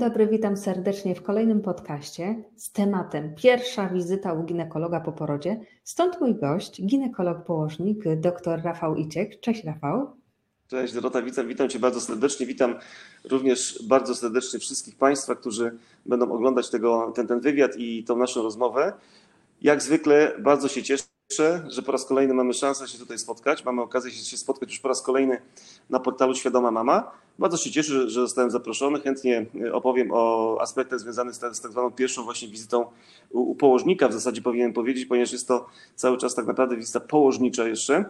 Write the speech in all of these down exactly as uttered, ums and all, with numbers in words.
dobry, witam serdecznie w kolejnym podcaście z tematem pierwsza wizyta u ginekologa po porodzie. Stąd mój gość, ginekolog położnik, dr Rafał Iciek. Cześć Rafał. Cześć Dorota, witam, witam Cię bardzo serdecznie. Witam również bardzo serdecznie wszystkich Państwa, którzy będą oglądać tego, ten, ten wywiad i tą naszą rozmowę. Jak zwykle bardzo się cieszę, że po raz kolejny mamy szansę się tutaj spotkać. Mamy okazję się spotkać już po raz kolejny na portalu Świadoma Mama. Bardzo się cieszę, że zostałem zaproszony. Chętnie opowiem o aspektach związanych z tak zwaną pierwszą właśnie wizytą u położnika. W zasadzie powinienem powiedzieć, ponieważ jest to cały czas tak naprawdę wizyta położnicza jeszcze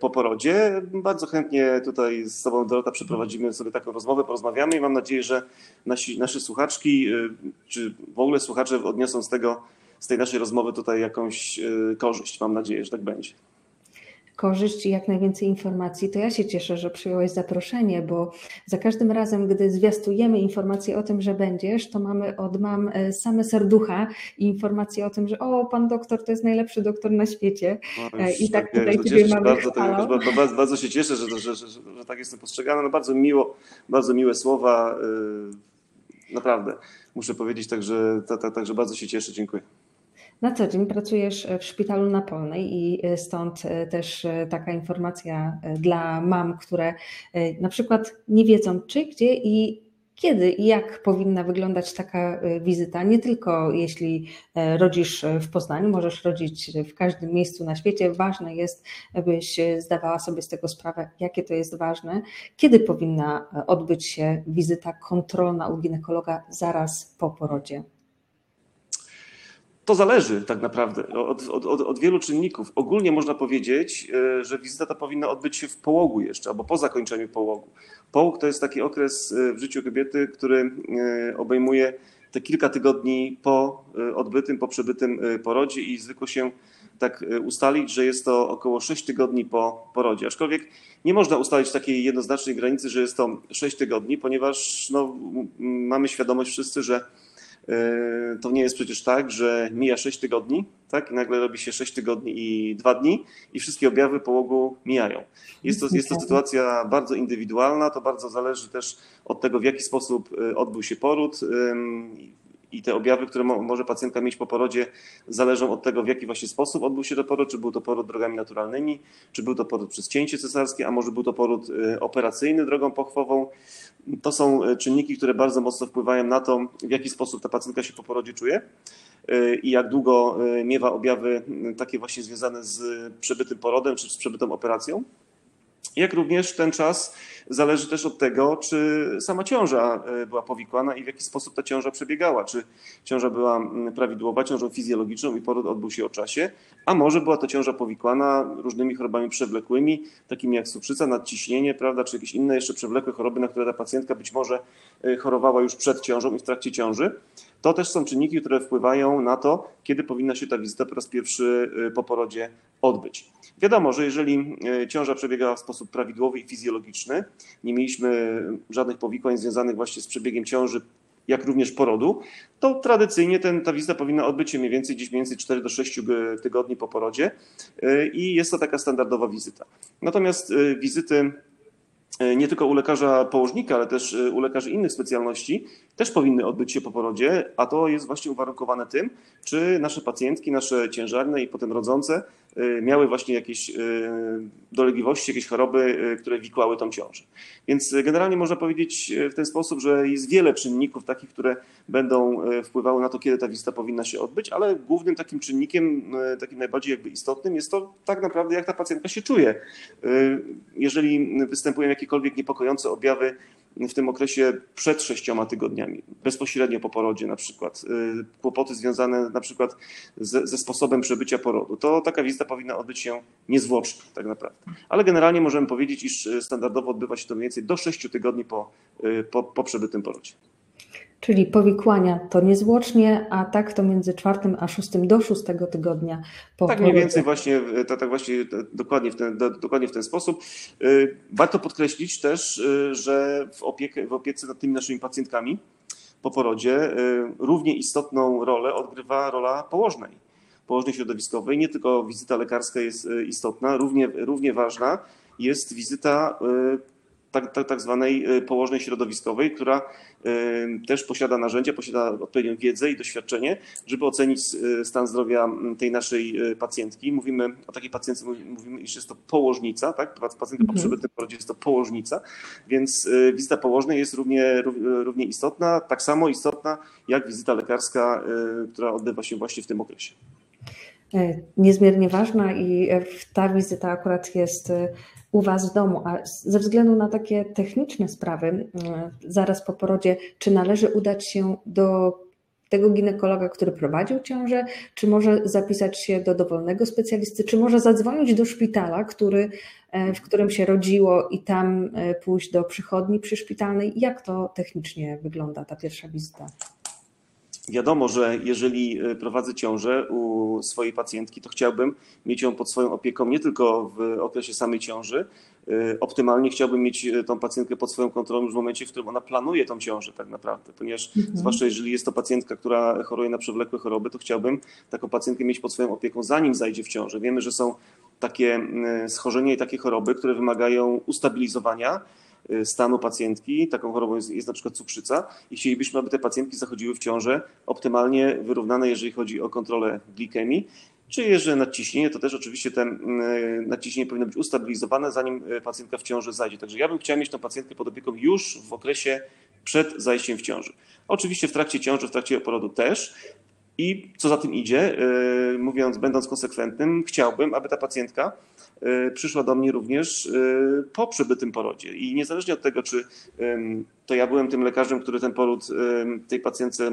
po porodzie. Bardzo chętnie tutaj z Tobą, Dorota, przeprowadzimy sobie taką rozmowę, porozmawiamy i mam nadzieję, że nasi, nasze słuchaczki czy w ogóle słuchacze odniosą z tego z tej naszej rozmowy tutaj jakąś korzyść. Mam nadzieję, że tak będzie. Korzyść i jak najwięcej informacji. To ja się cieszę, że przyjąłeś zaproszenie, bo za każdym razem, gdy zwiastujemy informacje o tym, że będziesz, to mamy od mam same serducha i informacje o tym, że o, pan doktor to jest najlepszy doktor na świecie. No, i tak, tak tutaj Ciebie mamy. Bardzo, bardzo, bardzo, bardzo się cieszę, że, że, że, że, że tak jestem postrzegany. No, bardzo miło, bardzo miłe słowa. Naprawdę. Muszę powiedzieć, także, ta, ta, także bardzo się cieszę. Dziękuję. Na co dzień pracujesz w szpitalu na Polnej i stąd też taka informacja dla mam, które na przykład nie wiedzą czy, gdzie i kiedy i jak powinna wyglądać taka wizyta. Nie tylko jeśli rodzisz w Poznaniu, możesz rodzić w każdym miejscu na świecie. Ważne jest, byś zdawała sobie z tego sprawę, jakie to jest ważne. Kiedy powinna odbyć się wizyta kontrolna u ginekologa zaraz po porodzie? To zależy tak naprawdę od, od, od, od wielu czynników. Ogólnie można powiedzieć, że wizyta ta powinna odbyć się w połogu jeszcze, albo po zakończeniu połogu. Połóg to jest taki okres w życiu kobiety, który obejmuje te kilka tygodni po odbytym, po przebytym porodzie i zwykło się tak ustalić, że jest to około sześć tygodni po porodzie. Aczkolwiek nie można ustalić takiej jednoznacznej granicy, że jest to sześć tygodni, ponieważ no, mamy świadomość wszyscy, że to nie jest przecież tak, że mija sześć tygodni, tak? I nagle robi się sześć tygodni i dwa dni i wszystkie objawy połogu mijają. Jest to, jest to sytuacja bardzo indywidualna, to bardzo zależy też od tego, w jaki sposób odbył się poród i te objawy, które może pacjentka mieć po porodzie, zależą od tego, w jaki właśnie sposób odbył się to poród, czy był to poród drogami naturalnymi, czy był to poród przez cięcie cesarskie, a może był to poród operacyjny drogą pochwową. To są czynniki, które bardzo mocno wpływają na to, w jaki sposób ta pacjentka się po porodzie czuje i jak długo miewa objawy takie właśnie związane z przebytym porodem czy z przebytą operacją. Jak również ten czas zależy też od tego, czy sama ciąża była powikłana i w jaki sposób ta ciąża przebiegała. Czy ciąża była prawidłowa, ciążą fizjologiczną i poród odbył się o czasie, a może była to ciąża powikłana różnymi chorobami przewlekłymi, takimi jak cukrzyca, nadciśnienie, prawda, czy jakieś inne jeszcze przewlekłe choroby, na które ta pacjentka być może chorowała już przed ciążą i w trakcie ciąży. To też są czynniki, które wpływają na to, kiedy powinna się ta wizyta po raz pierwszy po porodzie odbyć. Wiadomo, że jeżeli ciąża przebiegała w sposób prawidłowy i fizjologiczny, nie mieliśmy żadnych powikłań związanych właśnie z przebiegiem ciąży, jak również porodu, to tradycyjnie ten, ta wizyta powinna odbyć się mniej więcej gdzieś mniej więcej cztery do sześciu tygodni po porodzie i jest to taka standardowa wizyta. Natomiast wizyty nie tylko u lekarza położnika, ale też u lekarzy innych specjalności też powinny odbyć się po porodzie, a to jest właśnie uwarunkowane tym, czy nasze pacjentki, nasze ciężarne i potem rodzące miały właśnie jakieś dolegliwości, jakieś choroby, które wikłały tą ciążę. Więc generalnie można powiedzieć w ten sposób, że jest wiele czynników takich, które będą wpływały na to, kiedy ta wizyta powinna się odbyć, ale głównym takim czynnikiem, takim najbardziej jakby istotnym jest to tak naprawdę, jak ta pacjentka się czuje. Jeżeli występują jakiekolwiek niepokojące objawy w tym okresie przed sześcioma tygodniami, bezpośrednio po porodzie na przykład, kłopoty związane na przykład ze, ze sposobem przebycia porodu, to taka wizyta powinna odbyć się niezwłocznie tak naprawdę. Ale generalnie możemy powiedzieć, iż standardowo odbywa się to mniej więcej do sześciu tygodni po, po, po przebytym porodzie. Czyli powikłania to niezwłocznie, a tak to między czwartym a szóstym do szóstego tygodnia po tak mniej więcej właśnie, tak, tak właśnie dokładnie w ten, dokładnie w ten sposób. Warto podkreślić też, że w, opiekę, w opiece nad tymi naszymi pacjentkami po porodzie równie istotną rolę odgrywa rola położnej, położnej środowiskowej. Nie tylko wizyta lekarska jest istotna, równie, równie ważna jest wizyta tak, tak, tak zwanej położnej środowiskowej, która też posiada narzędzia, posiada odpowiednią wiedzę i doświadczenie, żeby ocenić stan zdrowia tej naszej pacjentki. Mówimy o takiej pacjentce, mówimy, iż jest to położnica, tak? Pacjentka po przebytym porodzie jest to położnica, więc wizyta położnej jest równie, równie istotna, tak samo istotna jak wizyta lekarska, która odbywa się właśnie w tym okresie. Niezmiernie ważna i ta wizyta akurat jest u Was w domu, a ze względu na takie techniczne sprawy zaraz po porodzie, czy należy udać się do tego ginekologa, który prowadził ciążę, czy może zapisać się do dowolnego specjalisty, czy może zadzwonić do szpitala, który, w którym się rodziło i tam pójść do przychodni przyszpitalnej? Jak to technicznie wygląda ta pierwsza wizyta? Wiadomo, że jeżeli prowadzę ciążę u swojej pacjentki, to chciałbym mieć ją pod swoją opieką nie tylko w okresie samej ciąży. Optymalnie chciałbym mieć tą pacjentkę pod swoją kontrolą już w momencie, w którym ona planuje tą ciążę tak naprawdę, ponieważ mhm. zwłaszcza jeżeli jest to pacjentka, która choruje na przewlekłe choroby, to chciałbym taką pacjentkę mieć pod swoją opieką, zanim zajdzie w ciążę. Wiemy, że są takie schorzenia i takie choroby, które wymagają ustabilizowania stanu pacjentki, taką chorobą jest, jest na przykład cukrzyca i chcielibyśmy, aby te pacjentki zachodziły w ciążę optymalnie wyrównane, jeżeli chodzi o kontrolę glikemii, czy jeżeli nadciśnienie, to też oczywiście ten nadciśnienie powinno być ustabilizowane, zanim pacjentka w ciąży zajdzie. Także ja bym chciał mieć tą pacjentkę pod opieką już w okresie przed zajściem w ciąży. Oczywiście w trakcie ciąży, w trakcie porodu też. I co za tym idzie, mówiąc, będąc konsekwentnym, chciałbym, aby ta pacjentka przyszła do mnie również po przebytym porodzie. I niezależnie od tego, czy to ja byłem tym lekarzem, który ten poród tej pacjentce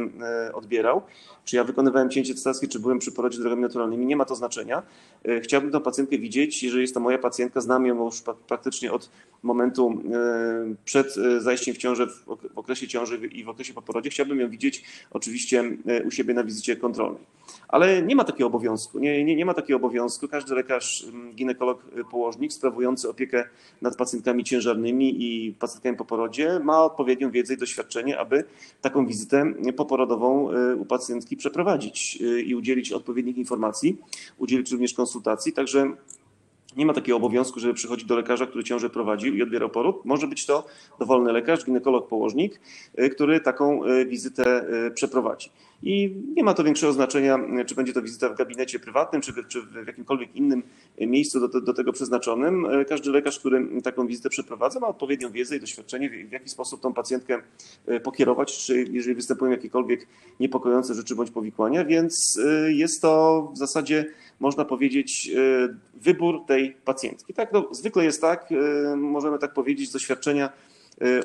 odbierał, czy ja wykonywałem cięcie cesarskie, czy byłem przy porodzie drogami naturalnymi, nie ma to znaczenia. Chciałbym tę pacjentkę widzieć, jeżeli jest to moja pacjentka, znam ją już praktycznie od momentu przed zajściem w ciążę, w okresie ciąży i w okresie po porodzie. Chciałbym ją widzieć oczywiście u siebie na wizycie kontrolnej. Ale nie ma takiego obowiązku. Nie, nie, nie ma takiego obowiązku. Każdy lekarz, ginekolog, położnik sprawujący opiekę nad pacjentkami ciężarnymi i pacjentkami po porodzie ma odpowiednią wiedzę i doświadczenie, aby taką wizytę poporodową u pacjentki przeprowadzić i udzielić odpowiednich informacji, udzielić również konsultacji. Także nie ma takiego obowiązku, żeby przychodzić do lekarza, który ciążę prowadził i odbierał poród. Może być to dowolny lekarz, ginekolog, położnik, który taką wizytę przeprowadzi. I nie ma to większego znaczenia, czy będzie to wizyta w gabinecie prywatnym, czy w, czy w jakimkolwiek innym miejscu do, do tego przeznaczonym. Każdy lekarz, który taką wizytę przeprowadza, ma odpowiednią wiedzę i doświadczenie, w jaki sposób tą pacjentkę pokierować, czy jeżeli występują jakiekolwiek niepokojące rzeczy bądź powikłania, więc jest to w zasadzie, można powiedzieć, wybór tej pacjentki. Tak, no, zwykle jest tak, możemy tak powiedzieć z doświadczenia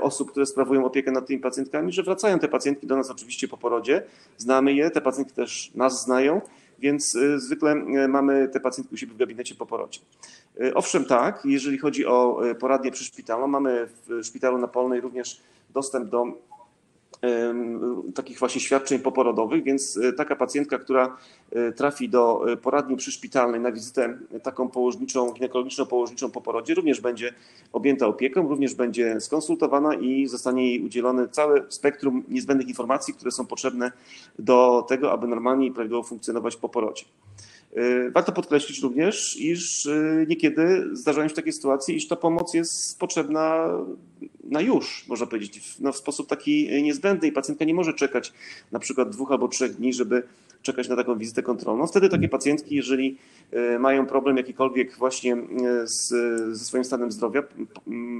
osób, które sprawują opiekę nad tymi pacjentkami, że wracają te pacjentki do nas oczywiście po porodzie, znamy je, te pacjentki też nas znają, więc zwykle mamy te pacjentki u siebie w gabinecie po porodzie. Owszem tak, jeżeli chodzi o poradnię przyszpitalną, mamy w szpitalu na Polnej również dostęp do takich właśnie świadczeń poporodowych, więc taka pacjentka, która trafi do poradni przyszpitalnej na wizytę taką położniczą, ginekologiczno-położniczą po porodzie, również będzie objęta opieką, również będzie skonsultowana i zostanie jej udzielone całe spektrum niezbędnych informacji, które są potrzebne do tego, aby normalnie i prawidłowo funkcjonować po porodzie. Warto podkreślić również, iż niekiedy zdarzają się takie sytuacje, iż ta pomoc jest potrzebna na już, można powiedzieć, no w sposób taki niezbędny i pacjentka nie może czekać na przykład dwóch albo trzech dni, żeby czekać na taką wizytę kontrolną. Wtedy takie pacjentki, jeżeli mają problem jakikolwiek właśnie z, ze swoim stanem zdrowia,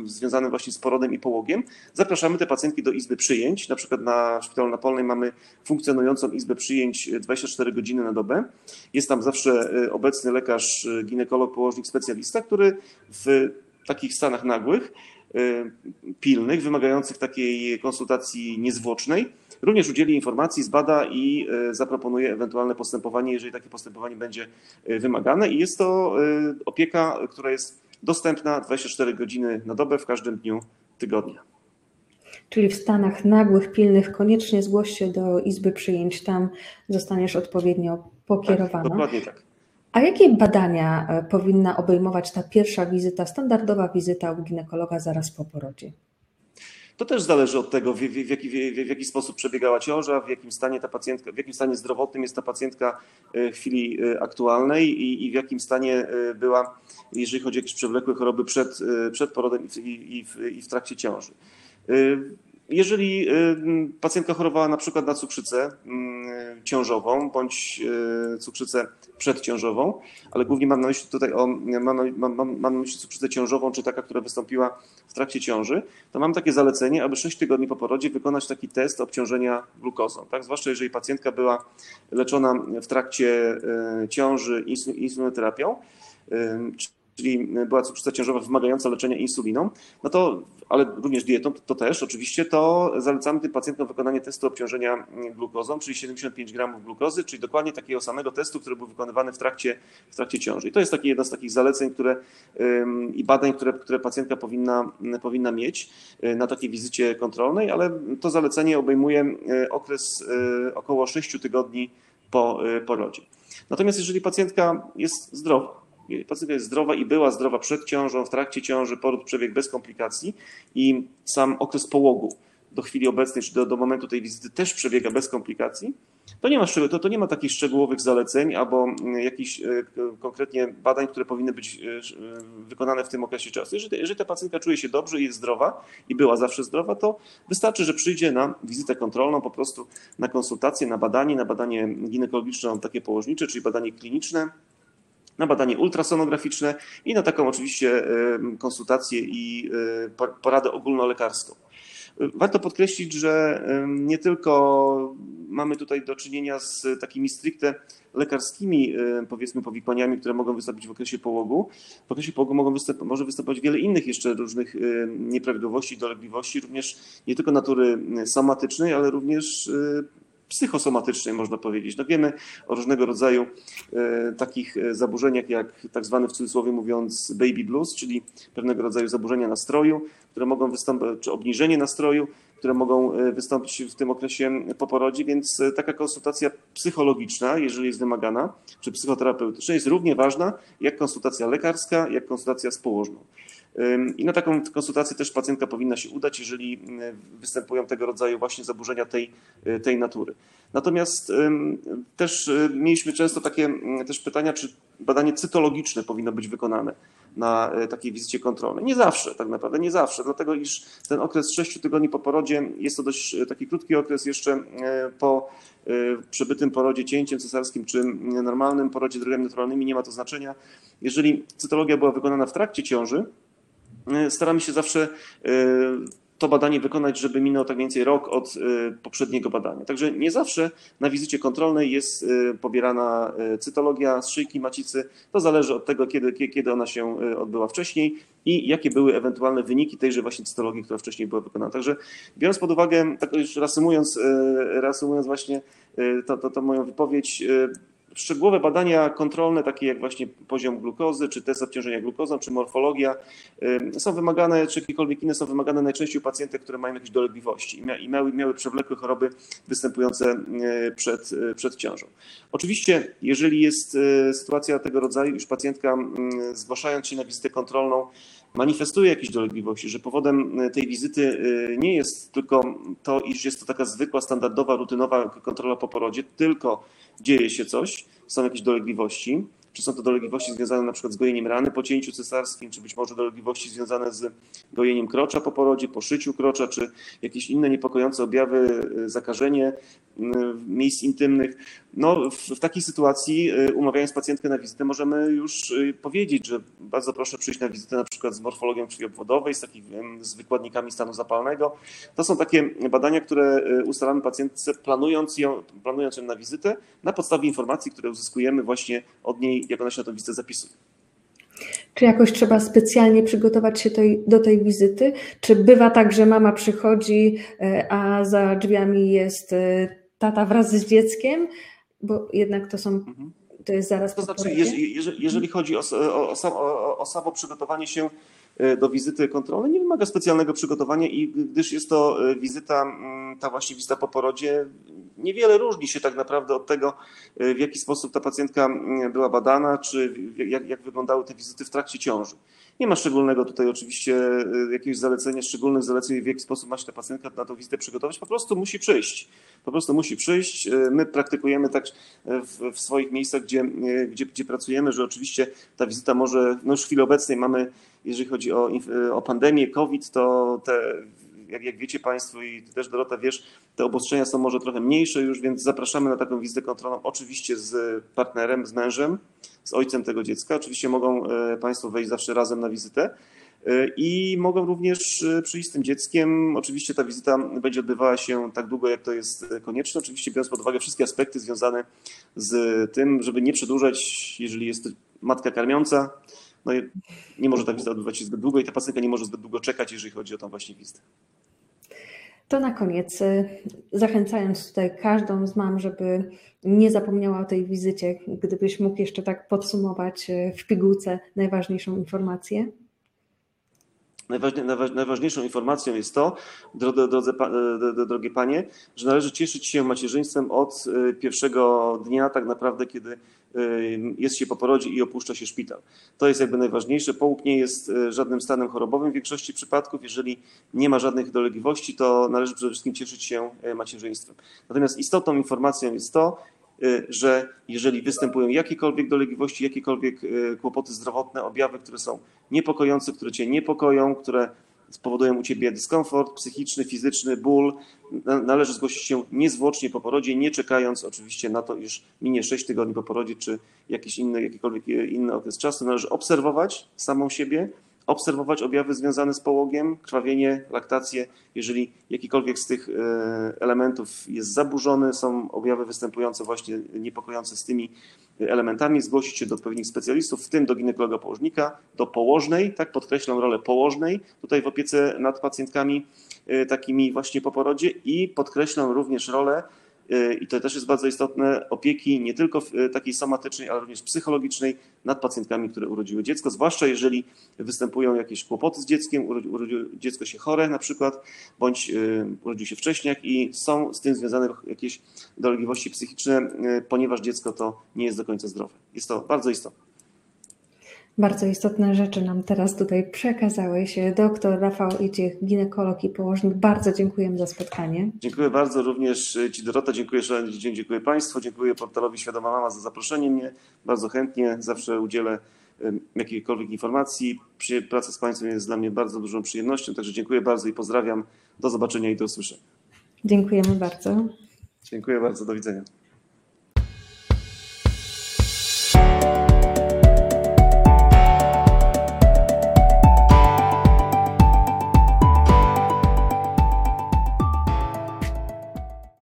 związanym właśnie z porodem i połogiem, zapraszamy te pacjentki do izby przyjęć. Na przykład na Szpitalu na Polnej mamy funkcjonującą izbę przyjęć dwadzieścia cztery godziny na dobę. Jest tam zawsze obecny lekarz, ginekolog, położnik, specjalista, który w takich stanach nagłych, pilnych, wymagających takiej konsultacji niezwłocznej, również udzieli informacji, zbada i zaproponuje ewentualne postępowanie, jeżeli takie postępowanie będzie wymagane. I jest to opieka, która jest dostępna dwadzieścia cztery godziny na dobę w każdym dniu tygodnia. Czyli w stanach nagłych, pilnych koniecznie zgłoś się do izby przyjęć, tam zostaniesz odpowiednio pokierowana. Tak, dokładnie tak. A jakie badania powinna obejmować ta pierwsza wizyta, standardowa wizyta u ginekologa zaraz po porodzie? To też zależy od tego, w, w, w, jaki, w, w jaki sposób przebiegała ciąża, w jakim stanie ta pacjentka, w jakim stanie zdrowotnym jest ta pacjentka w chwili aktualnej i, i w jakim stanie była, jeżeli chodzi o jakieś przewlekłe choroby przed, przed porodem i w, i, w, i w trakcie ciąży. Jeżeli pacjentka chorowała na przykład na cukrzycę ciążową bądź cukrzycę przedciążową, ale głównie mam na myśli tutaj o, mam, mam, mam na myśli cukrzycę ciążową, czy taka, która wystąpiła w trakcie ciąży, to mam takie zalecenie, aby sześć tygodni po porodzie wykonać taki test obciążenia glukozą. Tak? Zwłaszcza jeżeli pacjentka była leczona w trakcie ciąży insulinoterapią, czyli była cukrzyca ciążowa wymagająca leczenia insuliną, no to, ale również dietą, to też oczywiście, to zalecamy tym pacjentom wykonanie testu obciążenia glukozą, czyli siedemdziesiąt pięć gramów glukozy, czyli dokładnie takiego samego testu, który był wykonywany w trakcie, w trakcie ciąży. I to jest taki, jedno z takich zaleceń które, ym, i badań, które, które pacjentka powinna, powinna mieć na takiej wizycie kontrolnej, ale to zalecenie obejmuje okres około sześć tygodni po porodzie. Natomiast jeżeli pacjentka jest zdrowa, pacjentka jest zdrowa i była zdrowa przed ciążą, w trakcie ciąży, poród przebiegł bez komplikacji i sam okres połogu do chwili obecnej, czy do, do momentu tej wizyty też przebiega bez komplikacji, to nie ma, to, to nie ma takich szczegółowych zaleceń albo jakichś y, konkretnie badań, które powinny być y, y, wykonane w tym okresie czasu. Jeżeli, jeżeli ta pacjentka czuje się dobrze i jest zdrowa i była zawsze zdrowa, to wystarczy, że przyjdzie na wizytę kontrolną, po prostu na konsultację, na badanie, na badanie ginekologiczne, takie położnicze, czyli badanie kliniczne, na badanie ultrasonograficzne i na taką oczywiście konsultację i poradę ogólnolekarską. Warto podkreślić, że nie tylko mamy tutaj do czynienia z takimi stricte lekarskimi, powiedzmy, powikłaniami, które mogą wystąpić w okresie połogu. W okresie połogu mogą występ- może występować wiele innych jeszcze różnych nieprawidłowości, dolegliwości, również nie tylko natury somatycznej, ale również psychosomatycznej, można powiedzieć. No wiemy o różnego rodzaju e, takich zaburzeniach jak tak zwane, w cudzysłowie mówiąc, baby blues, czyli pewnego rodzaju zaburzenia nastroju, które mogą wystąpić, czy obniżenie nastroju, które mogą wystąpić w tym okresie po porodzie, więc taka konsultacja psychologiczna, jeżeli jest wymagana, czy psychoterapeutyczna, jest równie ważna jak konsultacja lekarska, jak konsultacja z położną. I na taką konsultację też pacjentka powinna się udać, jeżeli występują tego rodzaju właśnie zaburzenia tej, tej natury. Natomiast też mieliśmy często takie też pytania, czy badanie cytologiczne powinno być wykonane na takiej wizycie kontrolnej. Nie zawsze, tak naprawdę nie zawsze, dlatego iż ten okres sześć tygodni po porodzie jest to dość taki krótki okres jeszcze po przebytym porodzie cięciem cesarskim czy normalnym porodzie drogami naturalnymi, nie ma to znaczenia. Jeżeli cytologia była wykonana w trakcie ciąży, staramy się zawsze to badanie wykonać, żeby minął tak więcej rok od poprzedniego badania. Także nie zawsze na wizycie kontrolnej jest pobierana cytologia z szyjki macicy. To zależy od tego, kiedy, kiedy ona się odbyła wcześniej i jakie były ewentualne wyniki tejże właśnie cytologii, która wcześniej była wykonana. Także biorąc pod uwagę, tak już reasumując, reasumując właśnie to, to, to moją wypowiedź, szczegółowe badania kontrolne, takie jak właśnie poziom glukozy, czy test obciążenia glukozą, czy morfologia, są wymagane, czy jakiekolwiek inne są wymagane najczęściej u pacjentek, które mają jakieś dolegliwości i miały, miały przewlekłe choroby występujące przed, przed ciążą. Oczywiście, jeżeli jest sytuacja tego rodzaju, już pacjentka zgłaszając się na wizytę kontrolną manifestuje jakieś dolegliwości, że powodem tej wizyty nie jest tylko to, iż jest to taka zwykła, standardowa, rutynowa kontrola po porodzie, tylko dzieje się coś, są jakieś dolegliwości, czy są to dolegliwości związane na przykład z gojeniem rany po cięciu cesarskim, czy być może dolegliwości związane z gojeniem krocza po porodzie, po szyciu krocza, czy jakieś inne niepokojące objawy, zakażenie miejsc intymnych. No, w, w takiej sytuacji, umawiając pacjentkę na wizytę, możemy już powiedzieć, że bardzo proszę przyjść na wizytę na przykład z morfologią krwi obwodowej, z, takich, z wykładnikami stanu zapalnego. To są takie badania, które ustalamy pacjentce, planując ją, planując ją na wizytę na podstawie informacji, które uzyskujemy właśnie od niej, jak ona się na tą wizytę zapisuje. Czy jakoś trzeba specjalnie przygotować się tej, do tej wizyty? Czy bywa tak, że mama przychodzi, a za drzwiami jest tata wraz z dzieckiem? Bo jednak to są... Mhm. To jest zaraz to znaczy, jeżeli, jeżeli, jeżeli chodzi o, o, o, o samo przygotowanie się do wizyty kontrolnej, nie wymaga specjalnego przygotowania, i gdyż jest to wizyta, ta właśnie wizyta po porodzie, niewiele różni się tak naprawdę od tego, w jaki sposób ta pacjentka była badana, czy jak, jak wyglądały te wizyty w trakcie ciąży. Nie ma szczególnego tutaj oczywiście jakiegoś zalecenia, szczególnych zaleceń, w jaki sposób ma się ta pacjentka na tą wizytę przygotować. Po prostu musi przyjść. Po prostu musi przyjść. My praktykujemy tak w, w swoich miejscach, gdzie, gdzie, gdzie pracujemy, że oczywiście ta wizyta może, no już w chwili obecnej mamy, jeżeli chodzi o, o pandemię, COVID, to te... Jak, jak wiecie Państwo i Ty też, Dorota, wiesz, te obostrzenia są może trochę mniejsze już, więc zapraszamy na taką wizytę kontrolną oczywiście z partnerem, z mężem, z ojcem tego dziecka. Oczywiście mogą Państwo wejść zawsze razem na wizytę i mogą również przyjść z tym dzieckiem. Oczywiście ta wizyta będzie odbywała się tak długo, jak to jest konieczne. Oczywiście biorąc pod uwagę wszystkie aspekty związane z tym, żeby nie przedłużać, jeżeli jest matka karmiąca. No i nie może ta wizyta odbywać się zbyt długo i ta pacjentka nie może zbyt długo czekać, jeżeli chodzi o tą właśnie wizytę. To na koniec, zachęcając tutaj każdą z mam, żeby nie zapomniała o tej wizycie, gdybyś mógł jeszcze tak podsumować w pigułce najważniejszą informację. Najważniejszą informacją jest to, drodzy, drodzy, drogie panie, że należy cieszyć się macierzyństwem od pierwszego dnia tak naprawdę, kiedy jest się po porodzie i opuszcza się szpital. To jest jakby najważniejsze. Połóg nie jest żadnym stanem chorobowym w większości przypadków. Jeżeli nie ma żadnych dolegliwości, to należy przede wszystkim cieszyć się macierzyństwem. Natomiast istotną informacją jest to, że jeżeli występują jakiekolwiek dolegliwości, jakiekolwiek kłopoty zdrowotne, objawy, które są niepokojące, które Cię niepokoją, które spowodują u Ciebie dyskomfort psychiczny, fizyczny, ból, należy zgłosić się niezwłocznie po porodzie, nie czekając oczywiście na to, iż minie sześć tygodni po porodzie, czy jakiś inny, jakikolwiek inny okres czasu. Należy obserwować samą siebie, obserwować objawy związane z połogiem, krwawienie, laktację. Jeżeli jakikolwiek z tych elementów jest zaburzony, są objawy występujące właśnie niepokojące z tymi elementami, zgłosić się do odpowiednich specjalistów, w tym do ginekologa położnika, do położnej, tak podkreślam rolę położnej tutaj w opiece nad pacjentkami takimi właśnie po porodzie i podkreślam również rolę, i to też jest bardzo istotne, opieki nie tylko takiej somatycznej, ale również psychologicznej nad pacjentkami, które urodziły dziecko, zwłaszcza jeżeli występują jakieś kłopoty z dzieckiem, urodziło dziecko się chore na przykład, bądź urodził się wcześniak i są z tym związane jakieś dolegliwości psychiczne, ponieważ dziecko to nie jest do końca zdrowe. Jest to bardzo istotne. Bardzo istotne rzeczy nam teraz tutaj przekazałeś. Doktor Rafał Iciek, ginekolog i położnik. Bardzo dziękujemy za spotkanie. Dziękuję bardzo również Ci, Dorota. Dziękuję szalenie, dziękuję Państwu. Dziękuję portalowi Świadoma Mama za zaproszenie mnie. Bardzo chętnie zawsze udzielę jakiejkolwiek informacji. Praca z Państwem jest dla mnie bardzo dużą przyjemnością. Także dziękuję bardzo i pozdrawiam. Do zobaczenia i do usłyszenia. Dziękujemy bardzo. Dziękuję bardzo. Do widzenia.